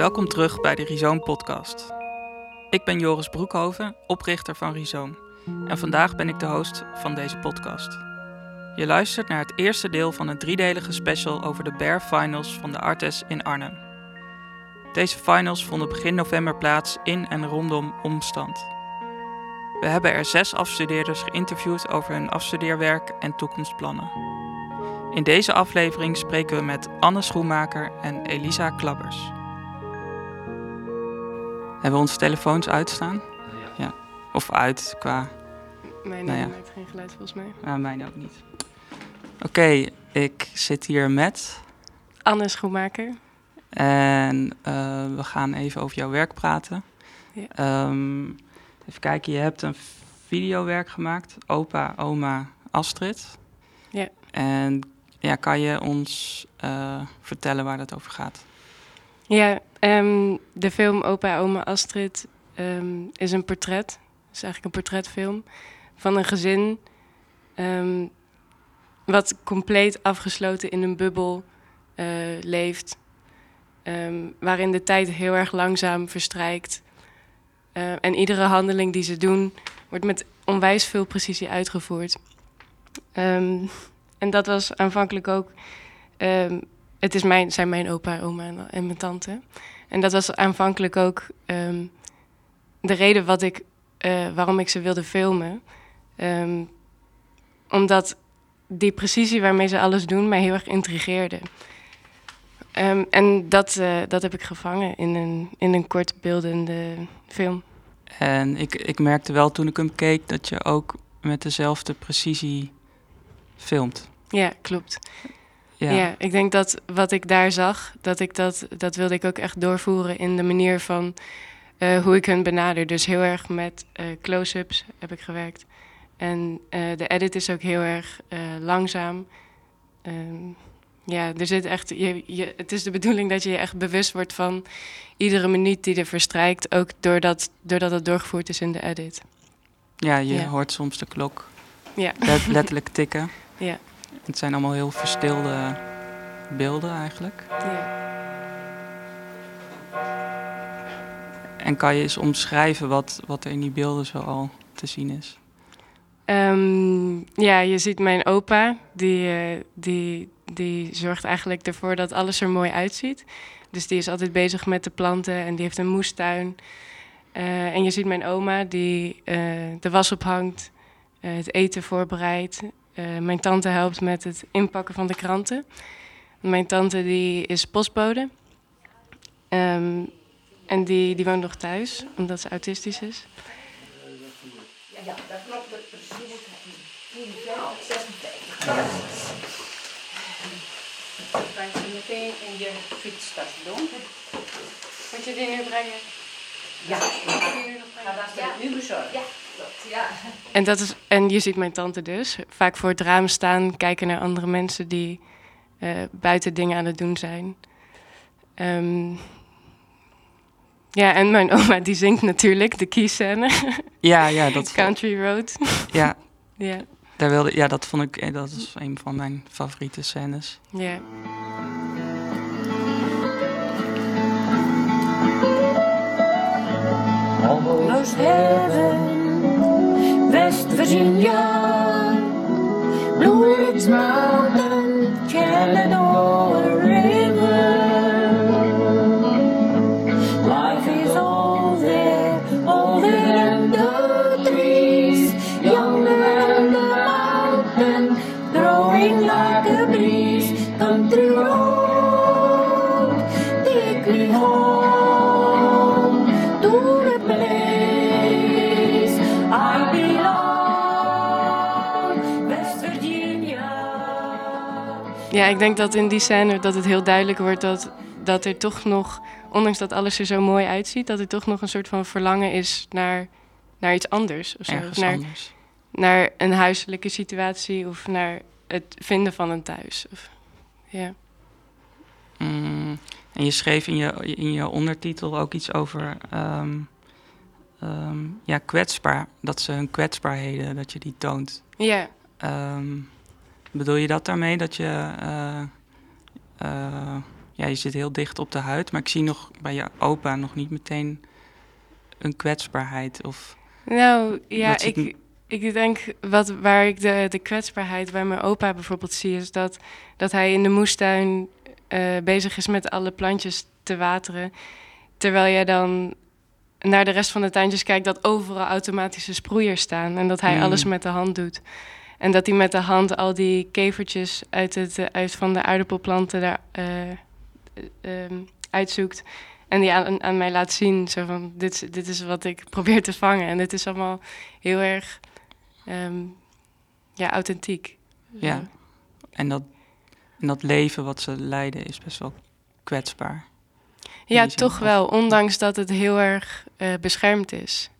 Welkom terug bij de Rhizome podcast. Ik ben Joris Broekhoven, oprichter van Rhizome. En vandaag ben ik de host van deze podcast. Je luistert naar het eerste deel van een driedelige special over de BEAR Finals van de Artes in Arnhem. Deze finals vonden begin november plaats in en rondom Omstand. We hebben er 6 afstudeerders geïnterviewd over hun afstudeerwerk en toekomstplannen. In deze aflevering spreken we met Anne Schoemaker en Elisa Klabbers. Hebben we onze telefoons uitstaan? Ja. Of uit qua... Mijn maakt geen geluid volgens mij. Mijn ook niet. Oké, ik zit hier met... Anne Schoemaker. En we gaan even over jouw werk praten. Ja. Even kijken, je hebt een videowerk gemaakt. Opa, oma, Astrid. Ja. En ja, kan je ons vertellen waar dat over gaat? Ja, de film Opa, Oma, Astrid is een portret. Het is eigenlijk een portretfilm van een gezin... wat compleet afgesloten in een bubbel leeft. Waarin de tijd heel erg langzaam verstrijkt. En iedere handeling die ze doen wordt met onwijs veel precisie uitgevoerd. En dat was aanvankelijk ook... Het zijn mijn opa, oma en mijn tante. En dat was aanvankelijk ook de reden waarom ik ze wilde filmen. Omdat die precisie waarmee ze alles doen mij heel erg intrigeerde. En dat heb ik gevangen in een kort beeldende film. En ik merkte wel toen ik hem keek dat je ook met dezelfde precisie filmt. Ja, klopt. Ja, ik denk dat wat ik daar zag, dat wilde ik ook echt doorvoeren in de manier van hoe ik hun benader. Dus heel erg met close-ups heb ik gewerkt. En de edit is ook heel erg langzaam. Ja, er zit echt, het is de bedoeling dat je echt bewust wordt van iedere minuut die er verstrijkt. Ook doordat het doorgevoerd is in de edit. Ja, je hoort soms de klok letterlijk tikken. Ja. Het zijn allemaal heel verstilde beelden eigenlijk. Ja. En kan je eens omschrijven wat er in die beelden zoal te zien is? Ja, je ziet mijn opa. Die zorgt eigenlijk ervoor dat alles er mooi uitziet. Dus die is altijd bezig met de planten en die heeft een moestuin. En je ziet mijn oma die de was ophangt, het eten voorbereidt. Mijn tante helpt met het inpakken van de kranten. Mijn tante die is postbode. En die woont nog thuis, omdat ze autistisch is. Ja, dat klopt het precies. 56. Dan kan je meteen in je fietstas doen. Moet je die nu brengen? Ja. Ga dan stel ik nu bezorgen. Ja. Ja. En je ziet mijn tante dus vaak voor het raam staan, kijken naar andere mensen die buiten dingen aan het doen zijn. Ja, en mijn oma die zingt natuurlijk de keyscène. Ja, dat Country Road. Ja. Ja. Dat vond ik, dat is een van mijn favoriete scènes. Ja. Almost heaven. West Virginia, Blue Ridge Mountain, Shenandoah River. Life is all there in the trees, younger than the mountain, growing like a breeze. Country road, take me home to the place I belong. Ja, ik denk dat in die scène dat het heel duidelijk wordt dat er toch nog, ondanks dat alles er zo mooi uitziet, dat er toch nog een soort van verlangen is naar iets anders. Of zo. Ergens anders. Naar een huiselijke situatie of naar het vinden van een thuis. Ja. En je schreef in je ondertitel ook iets over kwetsbaar. Dat ze hun kwetsbaarheden, dat je die toont. Ja. Bedoel je dat daarmee, dat je ja, je zit heel dicht op de huid. Maar ik zie nog bij je opa nog niet meteen een kwetsbaarheid. Of nou, ja, ik denk waar ik de kwetsbaarheid bij mijn opa bijvoorbeeld zie, is dat hij in de moestuin bezig is met alle plantjes te wateren. Terwijl jij dan naar de rest van de tuintjes kijkt dat overal automatische sproeiers staan. En dat hij alles met de hand doet. En dat hij met de hand al die kevertjes uit van de aardappelplanten daar uitzoekt. En die aan mij laat zien. Zo van, dit is wat ik probeer te vangen. En dit is allemaal heel erg authentiek. Ja, en dat leven wat ze leiden is best wel kwetsbaar. Ja, toch wel. Ondanks dat het heel erg beschermd is.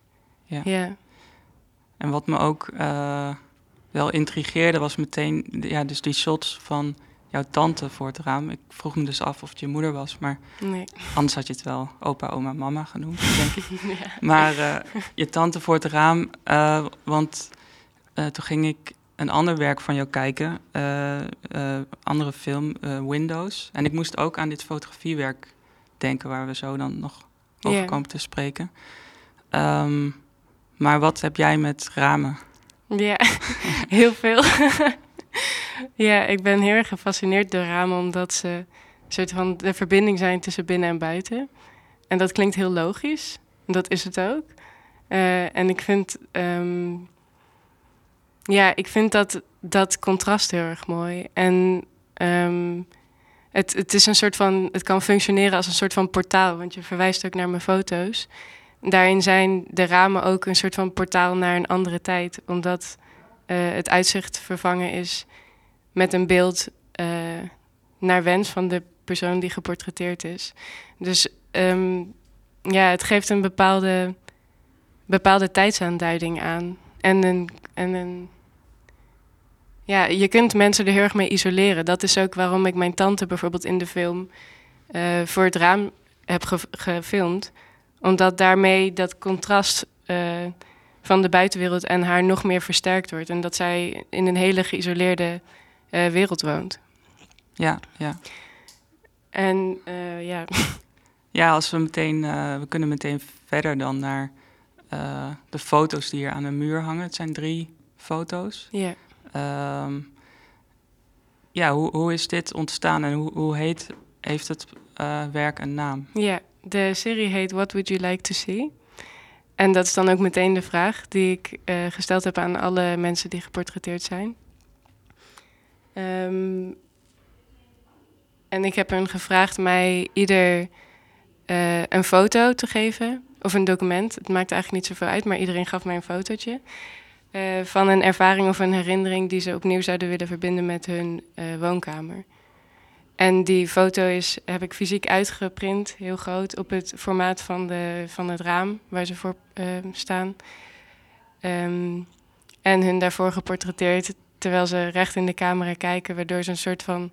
Ja. Ja. En wat me ook wel intrigeerde was meteen, dus die shots van jouw tante voor het raam. Ik vroeg me dus af of het je moeder was, maar nee. Anders had je het wel opa, oma, mama genoemd, denk ik. Ja. Maar je tante voor het raam, want toen ging ik een ander werk van jou kijken, andere film, Windows. En ik moest ook aan dit fotografiewerk denken, waar we zo dan nog over komen te spreken. Maar wat heb jij met ramen? Ja, heel veel. Ja, ik ben heel erg gefascineerd door ramen, omdat ze een soort van de verbinding zijn tussen binnen en buiten. En dat klinkt heel logisch. Dat is het ook. En ik vind dat contrast heel erg mooi. En het is een soort van, het kan functioneren als een soort van portaal, want je verwijst ook naar mijn foto's. Daarin zijn de ramen ook een soort van portaal naar een andere tijd, omdat het uitzicht vervangen is met een beeld naar wens van de persoon die geportretteerd is. Dus het geeft een bepaalde tijdsaanduiding aan. Ja, je kunt mensen er heel erg mee isoleren. Dat is ook waarom ik mijn tante bijvoorbeeld in de film voor het raam heb gefilmd. Omdat daarmee dat contrast van de buitenwereld en haar nog meer versterkt wordt. En dat zij in een hele geïsoleerde wereld woont. Ja, ja. En ja. Ja, als we meteen, we kunnen meteen verder dan naar de foto's die hier aan de muur hangen. Het zijn 3 foto's. Ja. Hoe is dit ontstaan en heeft het werk een naam? Ja, de serie heet What Would You Like to See? En dat is dan ook meteen de vraag die ik gesteld heb aan alle mensen die geportretteerd zijn. En ik heb hen gevraagd mij ieder een foto te geven of een document. Het maakt eigenlijk niet zoveel uit, maar iedereen gaf mij een fotootje. Van een ervaring of een herinnering die ze opnieuw zouden willen verbinden met hun woonkamer. En die foto heb ik fysiek uitgeprint, heel groot, op het formaat van het raam waar ze voor staan. En hun daarvoor geportretteerd, terwijl ze recht in de camera kijken, waardoor ze een soort van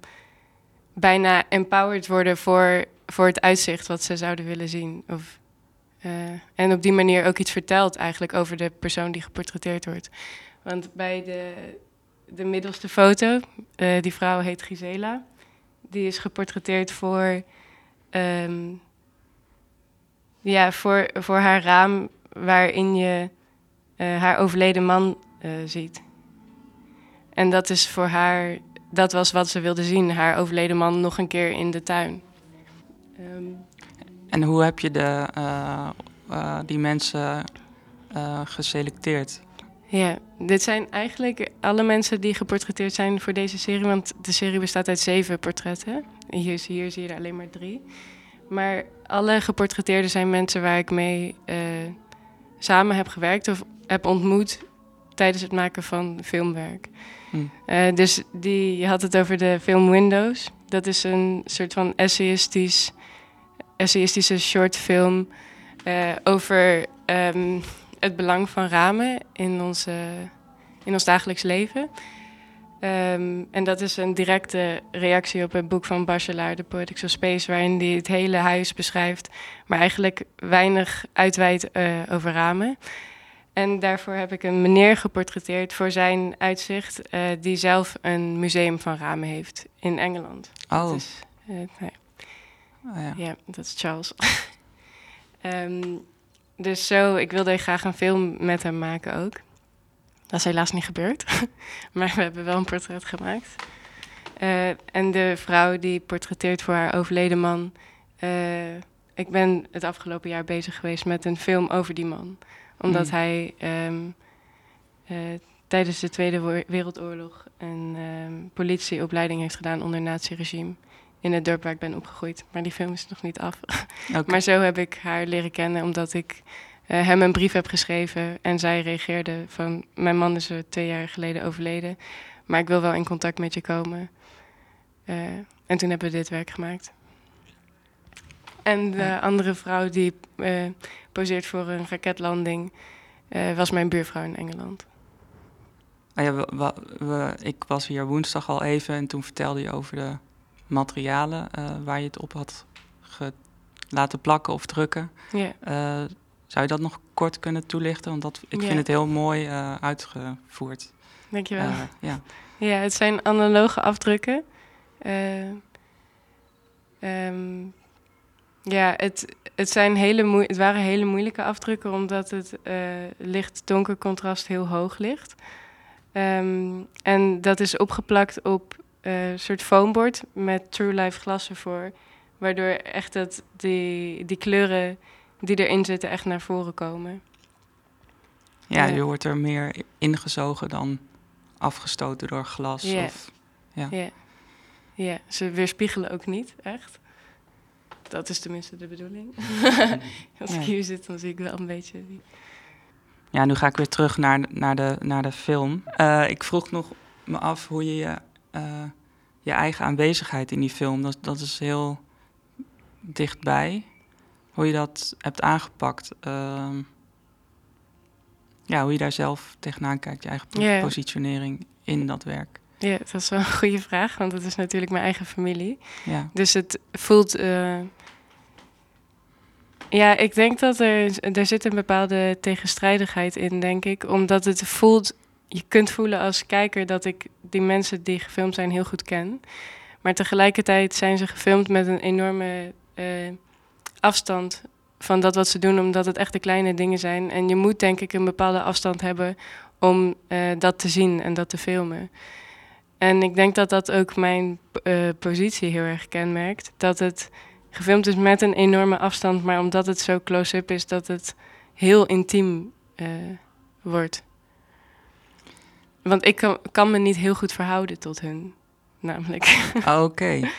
bijna empowered worden voor het uitzicht wat ze zouden willen zien. Of en op die manier ook iets vertelt eigenlijk over de persoon die geportretteerd wordt. Want bij de middelste foto, die vrouw heet Gisela, die is geportretteerd voor haar raam waarin je haar overleden man ziet. En dat is voor haar, dat was wat ze wilde zien, haar overleden man nog een keer in de tuin. En hoe heb je die mensen geselecteerd? Ja, dit zijn eigenlijk alle mensen die geportretteerd zijn voor deze serie. Want de serie bestaat uit 7 portretten. Hier zie je er alleen maar 3. Maar alle geportretteerden zijn mensen waar ik mee samen heb gewerkt of heb ontmoet tijdens het maken van filmwerk. Dus je had het over de film Windows. Dat is een soort van essayistische shortfilm over het belang van ramen in ons dagelijks leven. En dat is een directe reactie op het boek van Bachelard, The Poetics of Space, waarin hij het hele huis beschrijft, maar eigenlijk weinig uitweidt over ramen. En daarvoor heb ik een meneer geportretteerd voor zijn uitzicht, die zelf een museum van ramen heeft in Engeland. Oh. Dat is, Oh, ja. Ja, dat is Charles. Dus zo, ik wilde graag een film met hem maken ook. Dat is helaas niet gebeurd. Maar we hebben wel een portret gemaakt. En de vrouw die portretteert voor haar overleden man. Ik ben het afgelopen jaar bezig geweest met een film over die man. Omdat hij tijdens de Tweede Wereldoorlog een politieopleiding heeft gedaan onder naziregime. In het dorp waar ik ben opgegroeid. Maar die film is nog niet af. Okay. Maar zo heb ik haar leren kennen, omdat ik hem een brief heb geschreven. En zij reageerde van, mijn man is 2 jaar geleden overleden. Maar ik wil wel in contact met je komen. En toen hebben we dit werk gemaakt. En de andere vrouw die poseert voor een raketlanding, was mijn buurvrouw in Engeland. Ah ja, ik was hier woensdag al even en toen vertelde je over de materialen waar je het op had laten plakken of drukken. Yeah. Zou je dat nog kort kunnen toelichten? Want ik vind het heel mooi uitgevoerd. Dankjewel. Ja, het zijn analoge afdrukken. Het waren hele moeilijke afdrukken, omdat het licht-donker contrast heel hoog ligt. En dat is opgeplakt op een soort foamboard met True Life glas ervoor. Waardoor echt dat die kleuren die erin zitten echt naar voren komen. Ja, je wordt er meer ingezogen dan afgestoten door glas. Ja, ze weerspiegelen ook niet, echt. Dat is tenminste de bedoeling. Als ik hier zit, dan zie ik wel een beetje... Ja, nu ga ik weer terug naar de film. Ik vroeg nog me af hoe je eigen aanwezigheid in die film... Dat is heel dichtbij. Hoe je dat hebt aangepakt. Hoe je daar zelf tegenaan kijkt. Je eigen positionering in dat werk. Ja, dat is wel een goede vraag, want het is natuurlijk mijn eigen familie. Ja. Dus het voelt... ik denk dat er zit een bepaalde tegenstrijdigheid in, denk ik. Omdat het voelt... Je kunt voelen als kijker dat ik die mensen die gefilmd zijn heel goed ken. Maar tegelijkertijd zijn ze gefilmd met een enorme afstand van dat wat ze doen. Omdat het echt de kleine dingen zijn. En je moet denk ik een bepaalde afstand hebben om dat te zien en dat te filmen. En ik denk dat dat ook mijn positie heel erg kenmerkt. Dat het gefilmd is met een enorme afstand, maar omdat het zo close-up is, dat het heel intiem wordt. Want ik kan me niet heel goed verhouden tot hun, namelijk. Oké.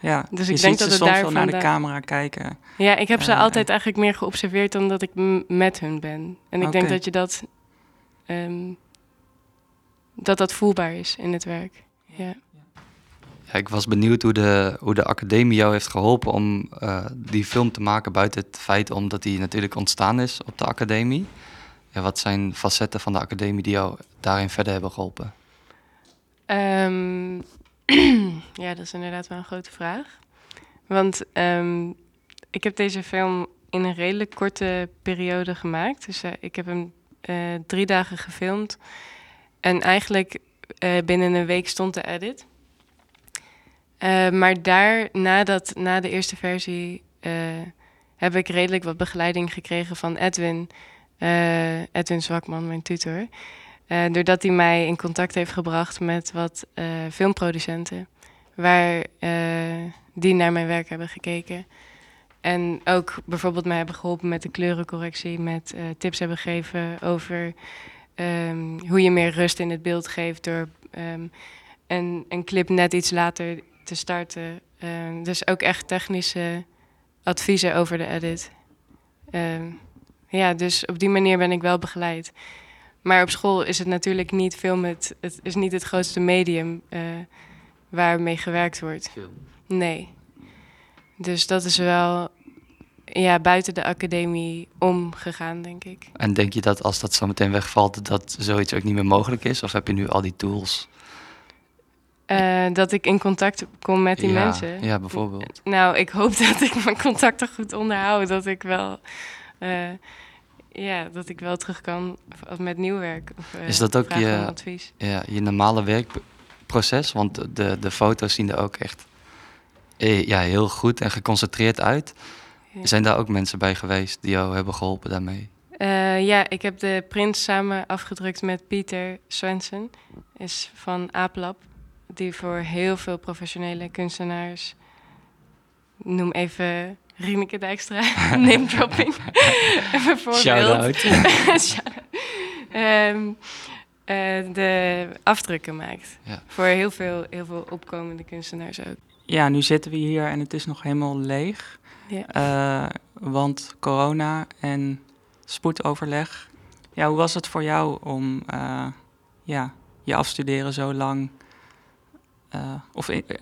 Ja, dus ik denk dat ze soms wel naar de camera kijken. Ja, ik heb ze altijd eigenlijk meer geobserveerd dan dat ik met hun ben. En ik denk dat je dat... dat voelbaar is in het werk. Ja. Ja, ik was benieuwd hoe de academie jou heeft geholpen om die film te maken, buiten het feit omdat die natuurlijk ontstaan is op de academie. Ja, wat zijn facetten van de academie die jou daarin verder hebben geholpen? Ja, dat is inderdaad wel een grote vraag. Want ik heb deze film in een redelijk korte periode gemaakt. Dus ik heb hem 3 dagen gefilmd. En eigenlijk binnen een week stond de edit. Maar na de eerste versie heb ik redelijk wat begeleiding gekregen van Edwin Zwakman, mijn tutor. Doordat hij mij in contact heeft gebracht met wat filmproducenten. Waar die naar mijn werk hebben gekeken. En ook bijvoorbeeld mij hebben geholpen met de kleurencorrectie. Met tips hebben gegeven over... hoe je meer rust in het beeld geeft door een clip net iets later te starten. Dus ook echt technische adviezen over de edit. Dus op die manier ben ik wel begeleid. Maar op school is het natuurlijk niet film. Het is niet het grootste medium waarmee gewerkt wordt. Film. Nee. Dus dat is wel... buiten de academie omgegaan, denk ik. En denk je dat als dat zo meteen wegvalt, dat zoiets ook niet meer mogelijk is? Of heb je nu al die tools? Dat ik in contact kom met die mensen? Ja, bijvoorbeeld. Nou, ik hoop dat ik mijn contacten goed onderhoud. Dat ik wel, terug kan met nieuw werk. Of, is dat ook je advies? Ja, je normale werkproces? Want de foto's zien er ook echt... ja, heel goed en geconcentreerd uit. Ja. Zijn daar ook mensen bij geweest die jou hebben geholpen daarmee? Ja, ik heb de print samen afgedrukt met Pieter Swensen, is van AAPLAB, die voor heel veel professionele kunstenaars, noem even Rineke Dijkstra, name dropping, bijvoorbeeld. Shout-out. De afdrukken maakt. Ja. Voor heel veel opkomende kunstenaars ook. Ja, nu zitten we hier en het is nog helemaal leeg. Ja. Want corona en spoedoverleg. Ja, hoe was het voor jou om je afstuderen zo lang...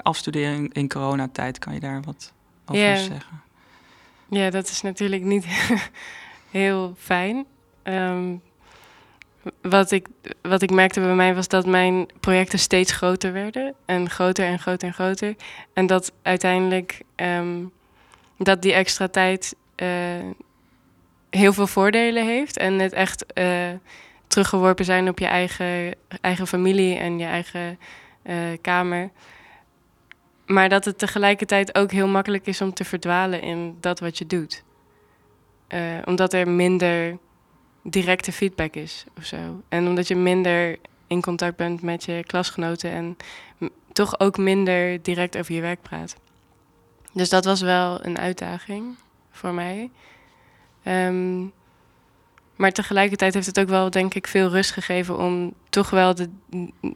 afstuderen in coronatijd, kan je daar wat over zeggen? Ja, dat is natuurlijk niet heel fijn. Wat ik merkte bij mij was dat mijn projecten steeds groter werden. En groter en groter en groter. En dat uiteindelijk dat die extra tijd heel veel voordelen heeft. En het echt teruggeworpen zijn op je eigen familie en je eigen kamer. Maar dat het tegelijkertijd ook heel makkelijk is om te verdwalen in dat wat je doet. Omdat er minder directe feedback is of zo. En omdat je minder in contact bent met je klasgenoten en toch ook minder direct over je werk praat. Dus dat was wel een uitdaging voor mij. Maar tegelijkertijd heeft het ook wel, denk ik, veel rust gegeven om toch wel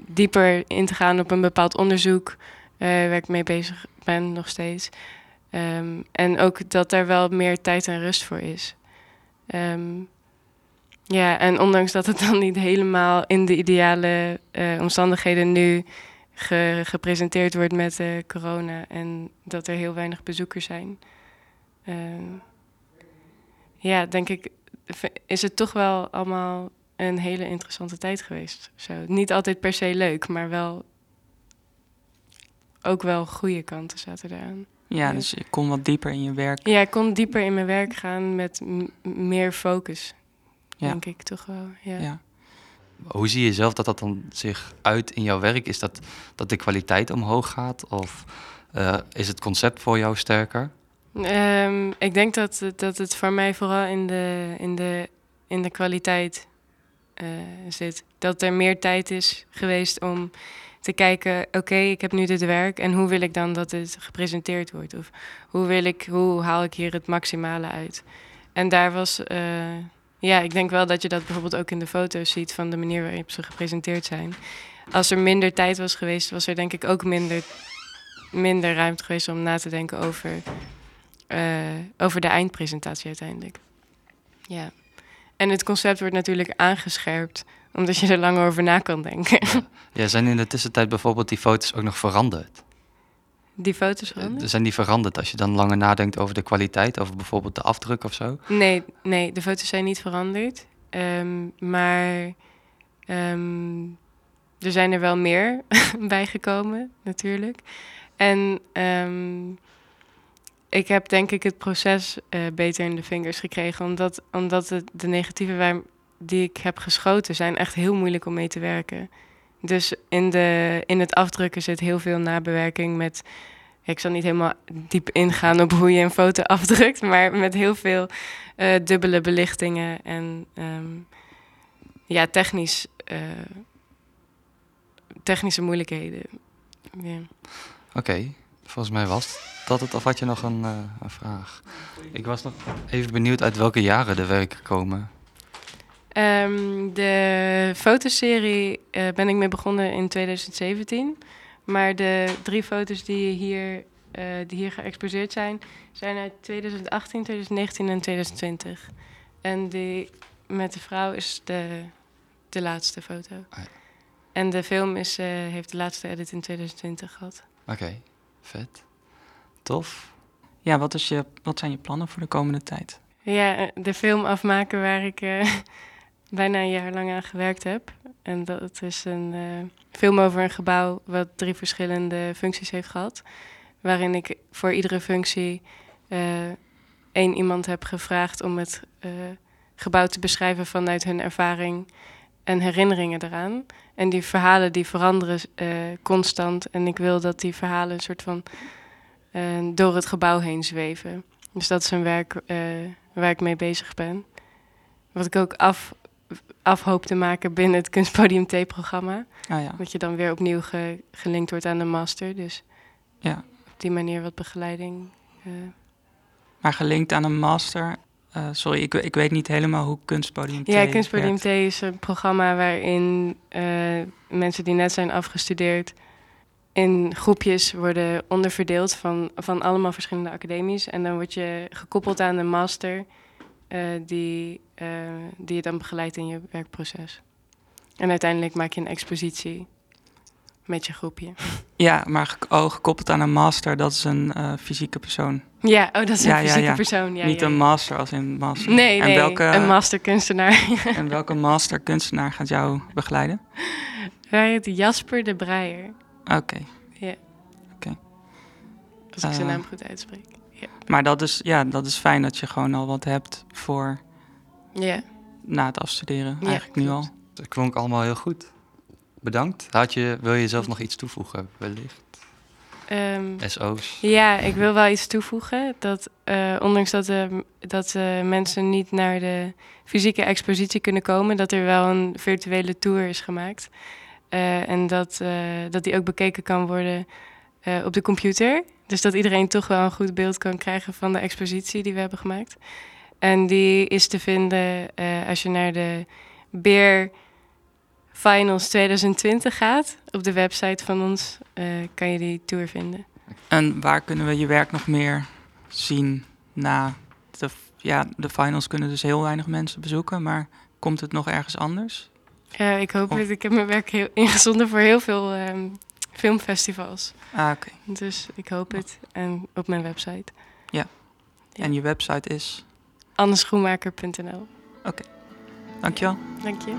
dieper in te gaan op een bepaald onderzoek waar ik mee bezig ben nog steeds. En ook dat er wel meer tijd en rust voor is. Ja, en ondanks dat het dan niet helemaal in de ideale omstandigheden nu gepresenteerd wordt met corona en dat er heel weinig bezoekers zijn. Ja, denk ik, is het toch wel allemaal een hele interessante tijd geweest. Zo, niet altijd per se leuk, maar wel ook wel goede kanten zaten eraan. Ja, dus je kon wat dieper in je werk. Ja, ik kon dieper in mijn werk gaan met meer focus. Ja. Denk ik toch wel, ja. Hoe zie je zelf dat dan zich uit in jouw werk? Is dat de kwaliteit omhoog gaat? Of is het concept voor jou sterker? Ik denk dat het voor mij vooral in de kwaliteit zit. Dat er meer tijd is geweest om te kijken, oké, ik heb nu dit werk en hoe wil ik dan dat dit gepresenteerd wordt? Of hoe haal ik hier het maximale uit? En daar was... Ja, ik denk wel dat je dat bijvoorbeeld ook in de foto's ziet van de manier waarop ze gepresenteerd zijn. Als er minder tijd was geweest, was er denk ik ook minder ruimte geweest om na te denken over de eindpresentatie uiteindelijk. Ja. En het concept wordt natuurlijk aangescherpt, omdat je er langer over na kan denken. Ja, zijn in de tussentijd bijvoorbeeld die foto's ook nog veranderd? Die foto's veranderd? Zijn die veranderd als je dan langer nadenkt over de kwaliteit, over bijvoorbeeld de afdruk of zo? Nee, de foto's zijn niet veranderd. Maar er zijn er wel meer bijgekomen, natuurlijk. En ik heb denk ik het proces beter in de vingers gekregen, omdat de negatieven die ik heb geschoten zijn echt heel moeilijk om mee te werken. Dus in het afdrukken zit heel veel nabewerking met... Ik zal niet helemaal diep ingaan op hoe je een foto afdrukt... maar met heel veel dubbele belichtingen en technische moeilijkheden. Yeah. Oké, volgens mij was dat het. Of had je nog een vraag? Ik was nog even benieuwd uit welke jaren de werken komen... De fotoserie ben ik mee begonnen in 2017. Maar de 3 foto's die hier geëxposeerd zijn... zijn uit 2018, 2019 en 2020. En die met de vrouw is de laatste foto. Ah, ja. En de film heeft de laatste edit in 2020 gehad. Oké, vet. Tof. Ja, wat zijn je plannen voor de komende tijd? Ja, de film afmaken waar ik... bijna een jaar lang aan gewerkt heb. En dat is een film over een gebouw wat 3 verschillende functies heeft gehad. Waarin ik voor iedere functie 1 iemand heb gevraagd om het gebouw te beschrijven vanuit hun ervaring en herinneringen eraan. En die verhalen die veranderen constant. En ik wil dat die verhalen een soort van door het gebouw heen zweven. Dus dat is een werk waar ik mee bezig ben. Wat ik ook afhoop te maken binnen het Kunstpodium T-programma. Oh ja. Dat je dan weer opnieuw gelinkt wordt aan de master. Dus ja, op die manier wat begeleiding. Maar gelinkt aan een master... Sorry, ik weet niet helemaal hoe Kunstpodium T werkt. Ja, Kunstpodium T is een programma waarin mensen die net zijn afgestudeerd... in groepjes worden onderverdeeld van allemaal verschillende academies. En dan word je gekoppeld aan een master die je dan begeleidt in je werkproces. En uiteindelijk maak je een expositie met je groepje. Ja, maar gekoppeld aan een master, dat is een fysieke persoon. Ja, oh, dat is een fysieke persoon. Ja, niet een master als in master. Nee, en een masterkunstenaar. En welke masterkunstenaar gaat jou begeleiden? Hij heet Jasper de Breyer. Oké. Ja. Oké. Als ik zijn naam goed uitspreek. Ja. Maar dat is fijn dat je gewoon al wat hebt voor na het afstuderen. Ja, eigenlijk klopt. Nu al. Dat klonk allemaal heel goed. Bedankt. Wil je zelf nog iets toevoegen, wellicht? SO's. Ja, ik wil wel iets toevoegen. Dat ondanks dat mensen niet naar de fysieke expositie kunnen komen... dat er wel een virtuele tour is gemaakt. En dat die ook bekeken kan worden op de computer. Dus dat iedereen toch wel een goed beeld kan krijgen van de expositie die we hebben gemaakt. En die is te vinden als je naar de BEAR Finals 2020 gaat. Op de website van ons kan je die tour vinden. En waar kunnen we je werk nog meer zien na de finals? Kunnen dus heel weinig mensen bezoeken, maar komt het nog ergens anders? Ik hoop dat ik heb mijn werk heel ingezonden voor heel veel filmfestivals. Ah, oké. Dus ik hoop het. En op mijn website. Ja. En je website is? AnneSchoemaker.nl. Oké. Dankjewel. Ja, dank je.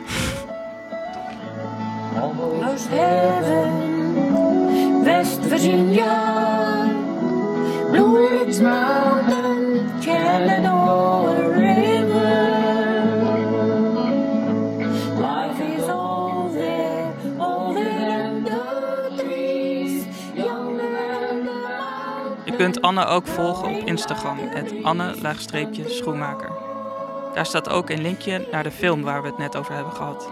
Almost heaven, West Virginia, Blue Ridge Mountain, Shenandoah River. Je kunt Anne ook volgen op Instagram, @Anne_Schoemaker. Daar staat ook een linkje naar de film waar we het net over hebben gehad.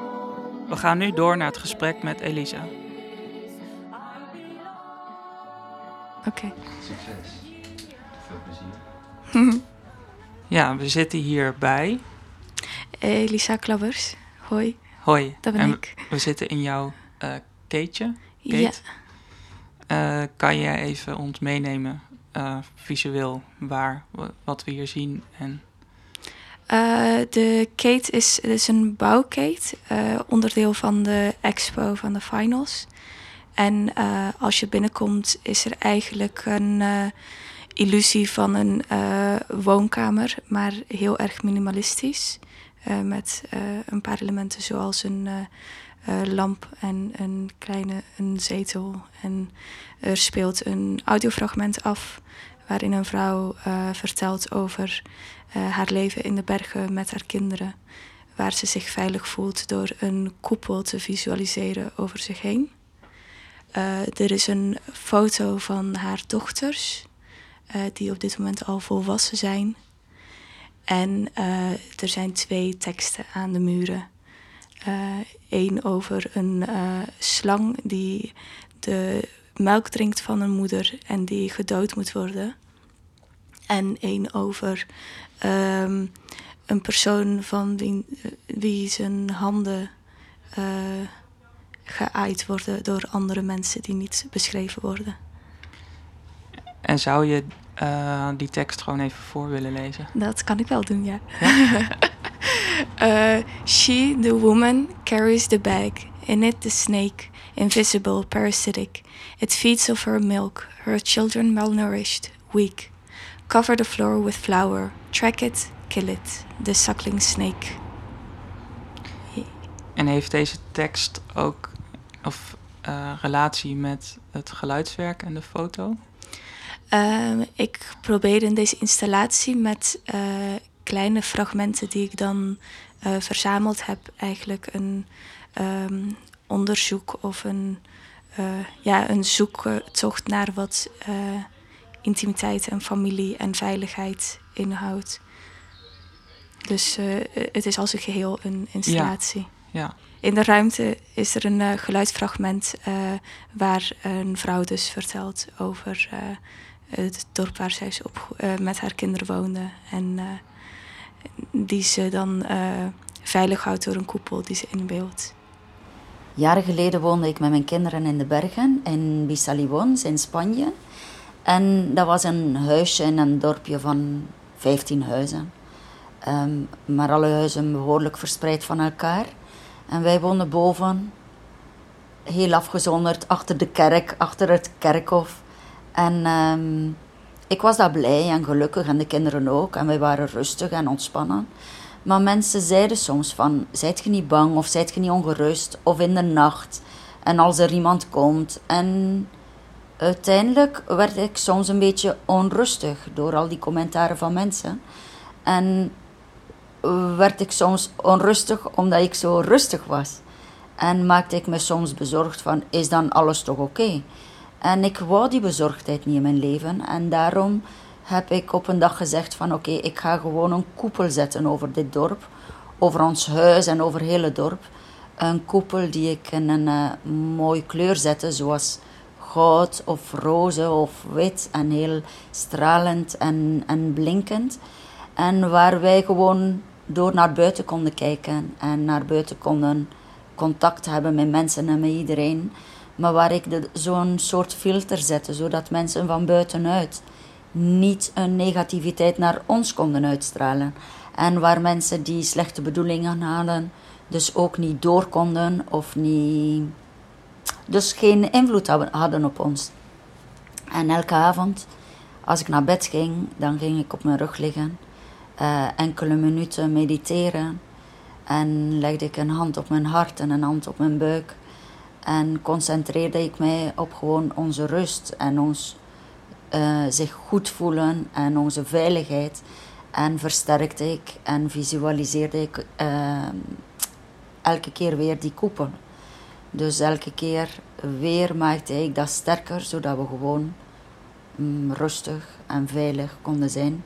We gaan nu door naar het gesprek met Elisa. Oké. Succes. Veel plezier. Ja, we zitten hier bij... Elisa Klabbers. Hoi. Hoi. Dat ben ik. We zitten in jouw keetje. Ja. Kan jij even ons meenemen, visueel, wat we hier zien? En... De kate is een bouwkate, onderdeel van de expo van de finals. En als je binnenkomt is er eigenlijk een illusie van een woonkamer, maar heel erg minimalistisch. Met een paar elementen zoals een... lamp en een zetel. En er speelt een audiofragment af waarin een vrouw vertelt over haar leven in de bergen met haar kinderen. Waar ze zich veilig voelt door een koepel te visualiseren over zich heen. Er is een foto van haar dochters die op dit moment al volwassen zijn. En er zijn 2 teksten aan de muren. Eén over een slang die de melk drinkt van een moeder en die gedood moet worden. En één over een persoon van wie zijn handen geaaid worden door andere mensen die niet beschreven worden. En zou je die tekst gewoon even voor willen lezen? Dat kan ik wel doen, ja? She, the woman, carries the bag. In it the snake, invisible, parasitic. It feeds off her milk, her children malnourished, weak. Cover the floor with flour. Track it, kill it. The suckling snake. En heeft deze tekst ook relatie met het geluidswerk en de foto? Ik probeer in deze installatie met... kleine fragmenten die ik dan verzameld heb, eigenlijk een onderzoek of een zoektocht naar wat intimiteit en familie en veiligheid inhoudt. Dus het is als een geheel een installatie. Ja, ja. In de ruimte is er een geluidsfragment waar een vrouw dus vertelt over het dorp waar zij met haar kinderen woonde. En die ze dan veilig houdt door een koepel die ze inbeeldt. Jaren geleden woonde ik met mijn kinderen in de bergen in Bisaliwons in Spanje. En dat was een huisje in een dorpje van 15 huizen. Maar alle huizen behoorlijk verspreid van elkaar. En wij woonden boven, heel afgezonderd, achter de kerk, achter het kerkhof. En ik was daar blij en gelukkig en de kinderen ook. En wij waren rustig en ontspannen. Maar mensen zeiden soms van, zijt je niet bang of zijt je niet ongerust? Of in de nacht en als er iemand komt. En uiteindelijk werd ik soms een beetje onrustig door al die commentaren van mensen. En werd ik soms onrustig omdat ik zo rustig was. En maakte ik me soms bezorgd van, is dan alles toch oké? En ik wou die bezorgdheid niet in mijn leven. En daarom heb ik op een dag gezegd van, oké, ik ga gewoon een koepel zetten over dit dorp. Over ons huis en over het hele dorp. Een koepel die ik in een mooie kleur zette, zoals goud of roze of wit. En heel stralend en blinkend. En waar wij gewoon door naar buiten konden kijken. En naar buiten konden contact hebben met mensen en met iedereen. Maar waar ik zo'n soort filter zette, zodat mensen van buitenuit niet een negativiteit naar ons konden uitstralen. En waar mensen die slechte bedoelingen hadden, dus ook niet door konden of niet, dus geen invloed hadden op ons. En elke avond, als ik naar bed ging, dan ging ik op mijn rug liggen. Enkele minuten mediteren. En legde ik een hand op mijn hart en een hand op mijn buik. En concentreerde ik mij op gewoon onze rust en ons zich goed voelen en onze veiligheid. En versterkte ik en visualiseerde ik elke keer weer die koepel. Dus elke keer weer maakte ik dat sterker, zodat we gewoon rustig en veilig konden zijn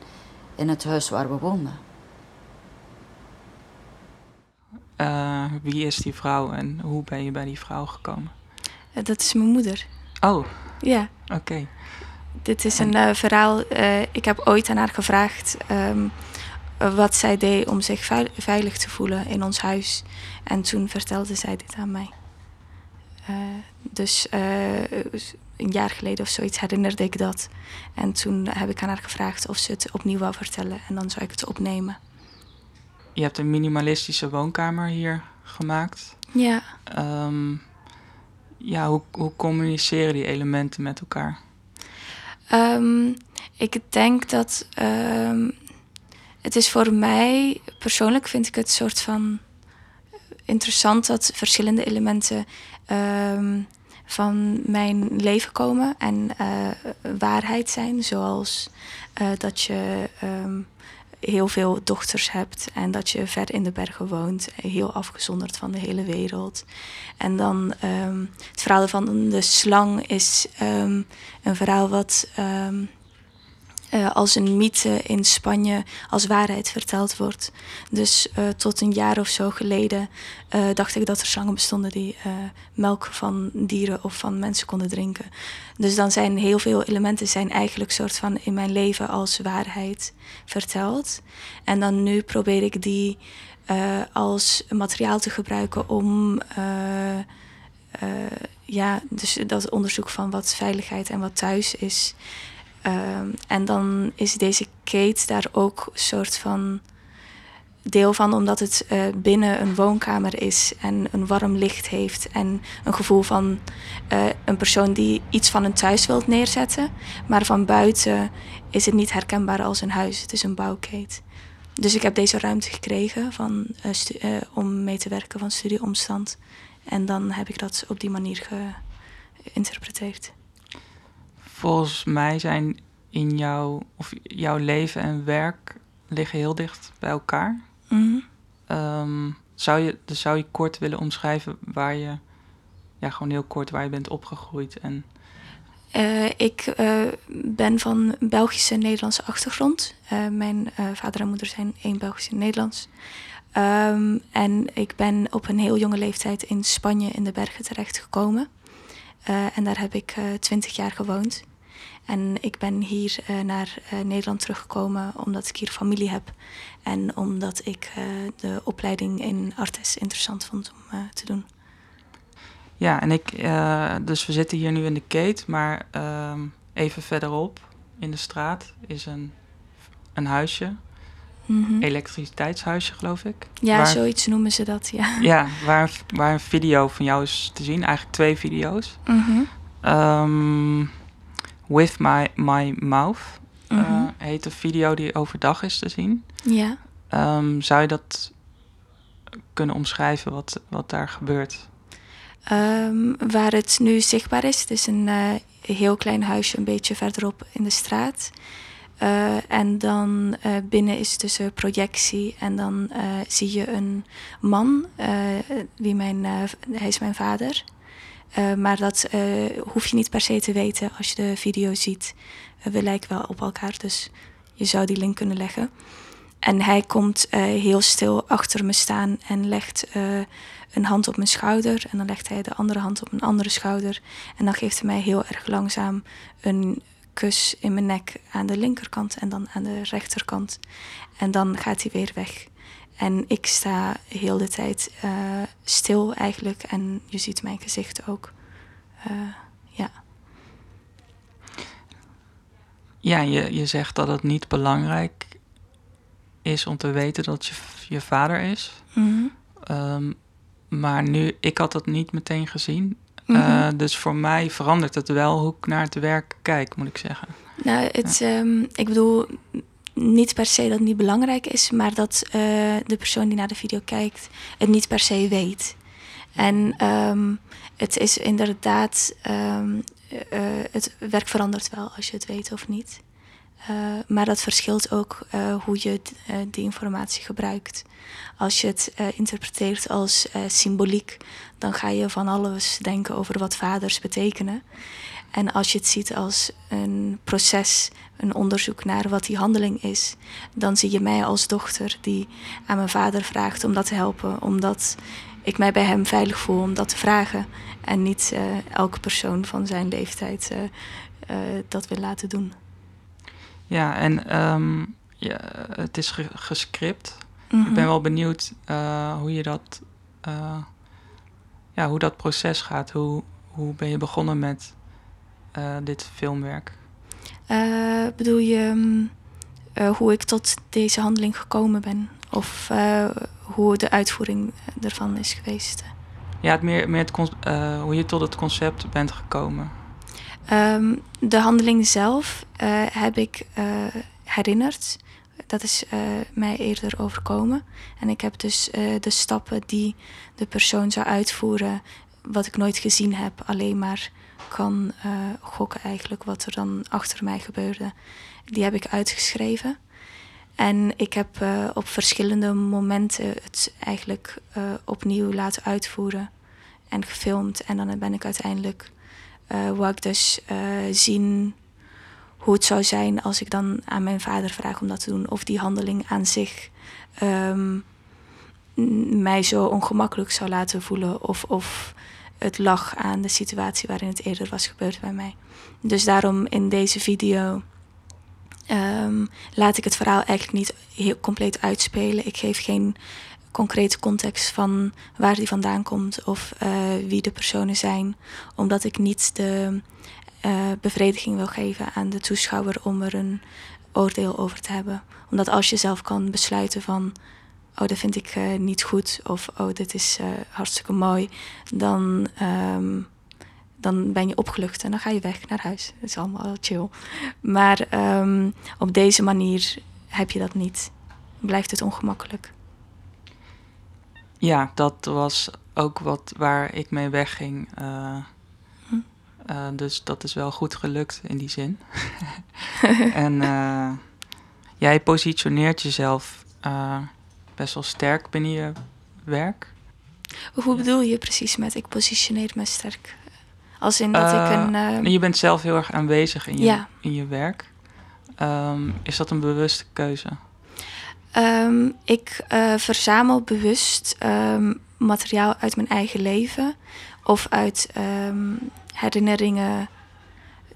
in het huis waar we woonden. Wie is die vrouw en hoe ben je bij die vrouw gekomen? Dat is mijn moeder. Oh. Ja. Oké. Dit is een verhaal. Ik heb ooit aan haar gevraagd wat zij deed om zich veilig te voelen in ons huis. En toen vertelde zij dit aan mij. Een jaar geleden of zoiets herinnerde ik dat. En toen heb ik aan haar gevraagd of ze het opnieuw wou vertellen. En dan zou ik het opnemen. Je hebt een minimalistische woonkamer hier gemaakt. Ja. Hoe communiceren die elementen met elkaar? Ik denk dat... het is voor mij... Persoonlijk vind ik het soort van... interessant dat verschillende elementen... van mijn leven komen en waarheid zijn. Zoals dat je heel veel dochters hebt en dat je ver in de bergen woont. Heel afgezonderd van de hele wereld. En dan het verhaal van de slang is een verhaal wat als een mythe in Spanje als waarheid verteld wordt. Dus tot een jaar of zo geleden dacht ik dat er slangen bestonden die melk van dieren of van mensen konden drinken. Dus dan zijn heel veel elementen eigenlijk soort van in mijn leven als waarheid verteld. En dan nu probeer ik die als materiaal te gebruiken om... dus dat onderzoek van wat veiligheid en wat thuis is... en dan is deze kate daar ook een soort van deel van... omdat het binnen een woonkamer is en een warm licht heeft... en een gevoel van een persoon die iets van een thuis wilt neerzetten... maar van buiten is het niet herkenbaar als een huis. Het is een bouwkate. Dus ik heb deze ruimte gekregen om mee te werken van studieomstand. En dan heb ik dat op die manier geïnterpreteerd. Volgens mij zijn in jouw leven en werk liggen heel dicht bij elkaar. Mm-hmm. Zou je kort willen omschrijven waar je bent opgegroeid en Ik ben van Belgische en Nederlandse achtergrond. Mijn vader en moeder zijn één Belgisch en Nederlands. En ik ben op een heel jonge leeftijd in Spanje in de bergen terechtgekomen. En daar heb ik 20 jaar gewoond. En ik ben hier naar Nederland teruggekomen omdat ik hier familie heb. En omdat ik de opleiding in Artes interessant vond om te doen. Ja, en dus we zitten hier nu in de Keet, maar even verderop in de straat is een huisje. Mm-hmm. Elektriciteitshuisje, geloof ik. Ja, zoiets noemen ze dat, ja. Ja, waar een video van jou is te zien. Eigenlijk 2 video's. Mm-hmm. With My Mouth mm-hmm. Heet de video die overdag is te zien. Ja. Zou je dat kunnen omschrijven, wat daar gebeurt? Waar het nu zichtbaar is. Het is een heel klein huisje, een beetje verderop in de straat. En dan binnen is dus een projectie. En dan zie je een man. Hij is mijn vader. Maar dat hoef je niet per se te weten als je de video ziet. We lijken wel op elkaar, dus je zou die link kunnen leggen. En hij komt heel stil achter me staan en legt een hand op mijn schouder. En dan legt hij de andere hand op mijn andere schouder. En dan geeft hij mij heel erg langzaam een kus in mijn nek aan de linkerkant en dan aan de rechterkant. En dan gaat hij weer weg. En ik sta heel de tijd stil eigenlijk. En je ziet mijn gezicht ook. Ja. Ja, je zegt dat het niet belangrijk is om te weten dat je vader is. Mm-hmm. Maar nu, ik had dat niet meteen gezien. Mm-hmm. Dus voor mij verandert het wel hoe ik naar het werk kijk, moet ik zeggen. Nou, ik bedoel, niet per se dat het niet belangrijk is, maar dat de persoon die naar de video kijkt het niet per se weet. En het is inderdaad, het werk verandert wel als je het weet of niet. Maar dat verschilt ook hoe je die informatie gebruikt. Als je het interpreteert als symboliek, dan ga je van alles denken over wat vaders betekenen. En als je het ziet als een proces, een onderzoek naar wat die handeling is, dan zie je mij als dochter die aan mijn vader vraagt om dat te helpen, omdat ik mij bij hem veilig voel om dat te vragen. En niet elke persoon van zijn leeftijd dat wil laten doen. Ja, en het is gescript. Mm-hmm. Ik ben wel benieuwd hoe je dat, hoe dat proces gaat. Hoe ben je begonnen met dit filmwerk? Bedoel je hoe ik tot deze handeling gekomen ben? Of hoe de uitvoering ervan is geweest? Ja, hoe je tot het concept bent gekomen. De handeling zelf heb ik herinnerd. Dat is mij eerder overkomen. En ik heb dus de stappen die de persoon zou uitvoeren, wat ik nooit gezien heb, alleen maar kan gokken eigenlijk wat er dan achter mij gebeurde. Die heb ik uitgeschreven. En ik heb op verschillende momenten het eigenlijk opnieuw laten uitvoeren en gefilmd. En dan ben ik uiteindelijk wou ik dus zien hoe het zou zijn als ik dan aan mijn vader vraag om dat te doen. Of die handeling aan zich mij zo ongemakkelijk zou laten voelen. Of het lag aan de situatie waarin het eerder was gebeurd bij mij. Dus daarom in deze video laat ik het verhaal eigenlijk niet heel compleet uitspelen. Ik geef geen concrete context van waar die vandaan komt of wie de personen zijn. Omdat ik niet de bevrediging wil geven aan de toeschouwer om er een oordeel over te hebben. Omdat als je zelf kan besluiten van, oh, dat vind ik niet goed of oh, dit is hartstikke mooi, dan ben je opgelucht en dan ga je weg naar huis. Dat is allemaal chill. Maar op deze manier heb je dat niet. Blijft het ongemakkelijk. Ja, dat was ook waar ik mee wegging. Dus dat is wel goed gelukt in die zin. En jij positioneert jezelf best wel sterk binnen je werk. Hoe bedoel je precies met ik positioneer me sterk? Als in dat ik een... Je bent zelf heel erg aanwezig in je werk. Is dat een bewuste keuze? Ik verzamel bewust materiaal uit mijn eigen leven. Of uit herinneringen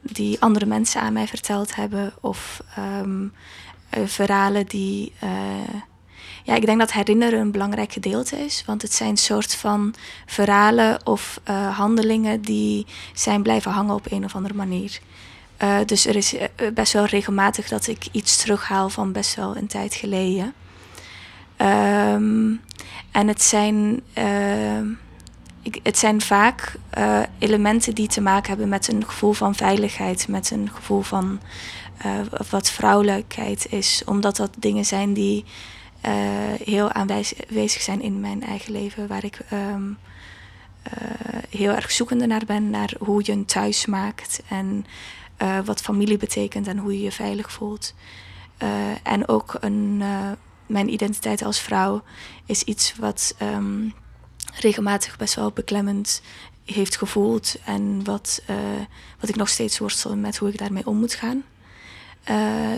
die andere mensen aan mij verteld hebben. Of verhalen die... ik denk dat herinneren een belangrijk gedeelte is. Want het zijn soort van verhalen of handelingen die zijn blijven hangen op een of andere manier. Dus er is best wel regelmatig dat ik iets terughaal van best wel een tijd geleden. En het zijn vaak elementen die te maken hebben met een gevoel van veiligheid. Met een gevoel van wat vrouwelijkheid is. Omdat dat dingen zijn die... heel aanwezig zijn in mijn eigen leven, waar ik heel erg zoekende naar ben, naar hoe je een thuis maakt en wat familie betekent en hoe je je veilig voelt. En ook mijn identiteit als vrouw is iets wat regelmatig best wel beklemmend heeft gevoeld en wat ik nog steeds worstel met hoe ik daarmee om moet gaan.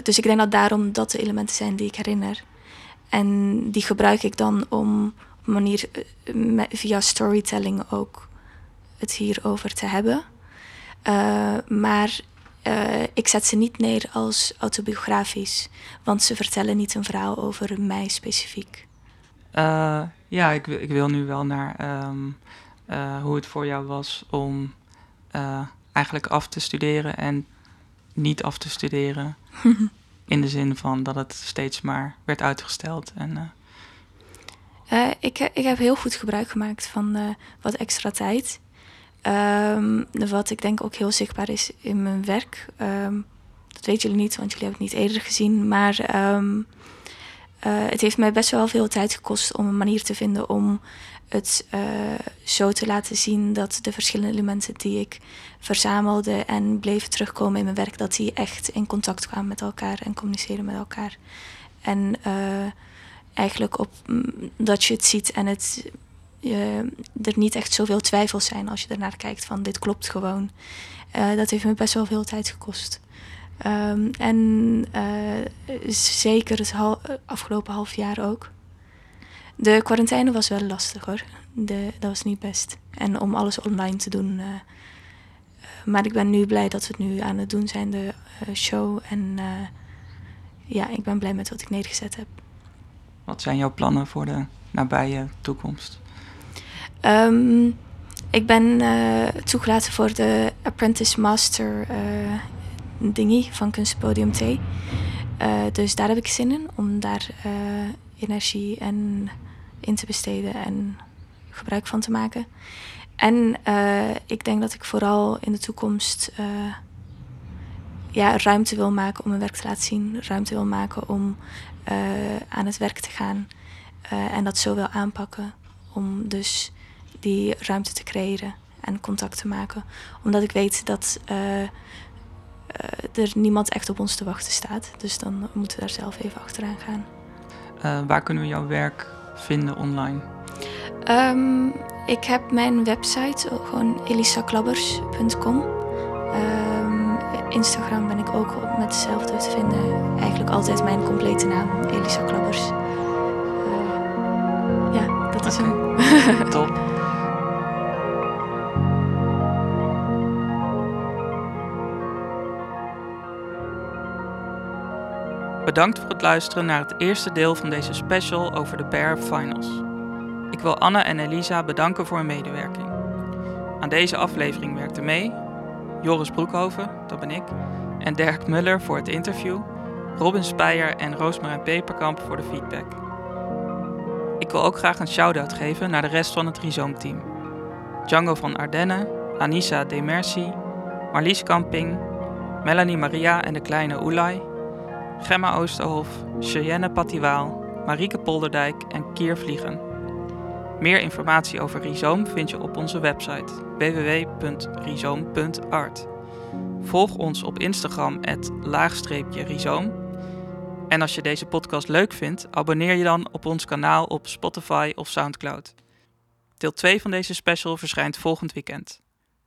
Dus ik denk dat daarom dat de elementen zijn die ik herinner. En die gebruik ik dan om op een manier via storytelling ook het hierover te hebben. Maar ik zet ze niet neer als autobiografisch. Want ze vertellen niet een verhaal over mij specifiek. Ik wil nu wel naar hoe het voor jou was om eigenlijk af te studeren en niet af te studeren. In de zin van dat het steeds maar werd uitgesteld. Ik heb heel goed gebruik gemaakt van wat extra tijd. Wat ik denk ook heel zichtbaar is in mijn werk. Dat weten jullie niet, want jullie hebben het niet eerder gezien. Maar het heeft mij best wel veel tijd gekost om een manier te vinden om het zo te laten zien dat de verschillende elementen die ik verzamelde en bleef terugkomen in mijn werk, dat die echt in contact kwamen met elkaar en communiceren met elkaar. En eigenlijk dat je het ziet en er niet echt zoveel twijfels zijn als je ernaar kijkt van dit klopt gewoon. Dat heeft me best wel veel tijd gekost. Zeker het afgelopen half jaar ook. De quarantaine was wel lastig hoor. Dat was niet best. En om alles online te doen. Maar ik ben nu blij dat we het nu aan het doen zijn, de show. En ik ben blij met wat ik neergezet heb. Wat zijn jouw plannen voor de nabije toekomst? Ik ben toegelaten voor de Apprentice Master dingie van Kunstpodium T. Dus daar heb ik zin in om daar... energie en in te besteden en gebruik van te maken. En ik denk dat ik vooral in de toekomst ruimte wil maken om mijn werk te laten zien. Ruimte wil maken om aan het werk te gaan. En dat zo wil aanpakken. Om dus die ruimte te creëren en contact te maken. Omdat ik weet dat er niemand echt op ons te wachten staat. Dus dan moeten we daar zelf even achteraan gaan. Waar kunnen we jouw werk vinden online? Ik heb mijn website, gewoon elisaklabbers.com. Instagram ben ik ook met hetzelfde te vinden. Eigenlijk altijd mijn complete naam, Elisa Klabbers. Dat is hem. Top. Bedankt voor het luisteren naar het eerste deel van deze special over de BEAR Finals. Ik wil Anne en Elisa bedanken voor hun medewerking. Aan deze aflevering werkten mee Joris Broekhoven, dat ben ik, en Dirk Muller voor het interview, Robin Speyer en Roosmarijn Peperkamp voor de feedback. Ik wil ook graag een shout-out geven naar de rest van het Rhizome-team. Django van Ardennen, Anissa Demersi, Marlies Kamping, Melanie Maria en de kleine Oelai, Gemma Oosterhof, Cheyenne Patiwaal, Marieke Polderdijk en Kier Vliegen. Meer informatie over Rhizome vind je op onze website www.rhizome.art. Volg ons op Instagram @_Rhizome. En als je deze podcast leuk vindt, abonneer je dan op ons kanaal op Spotify of Soundcloud. Deel 2 van deze special verschijnt volgend weekend.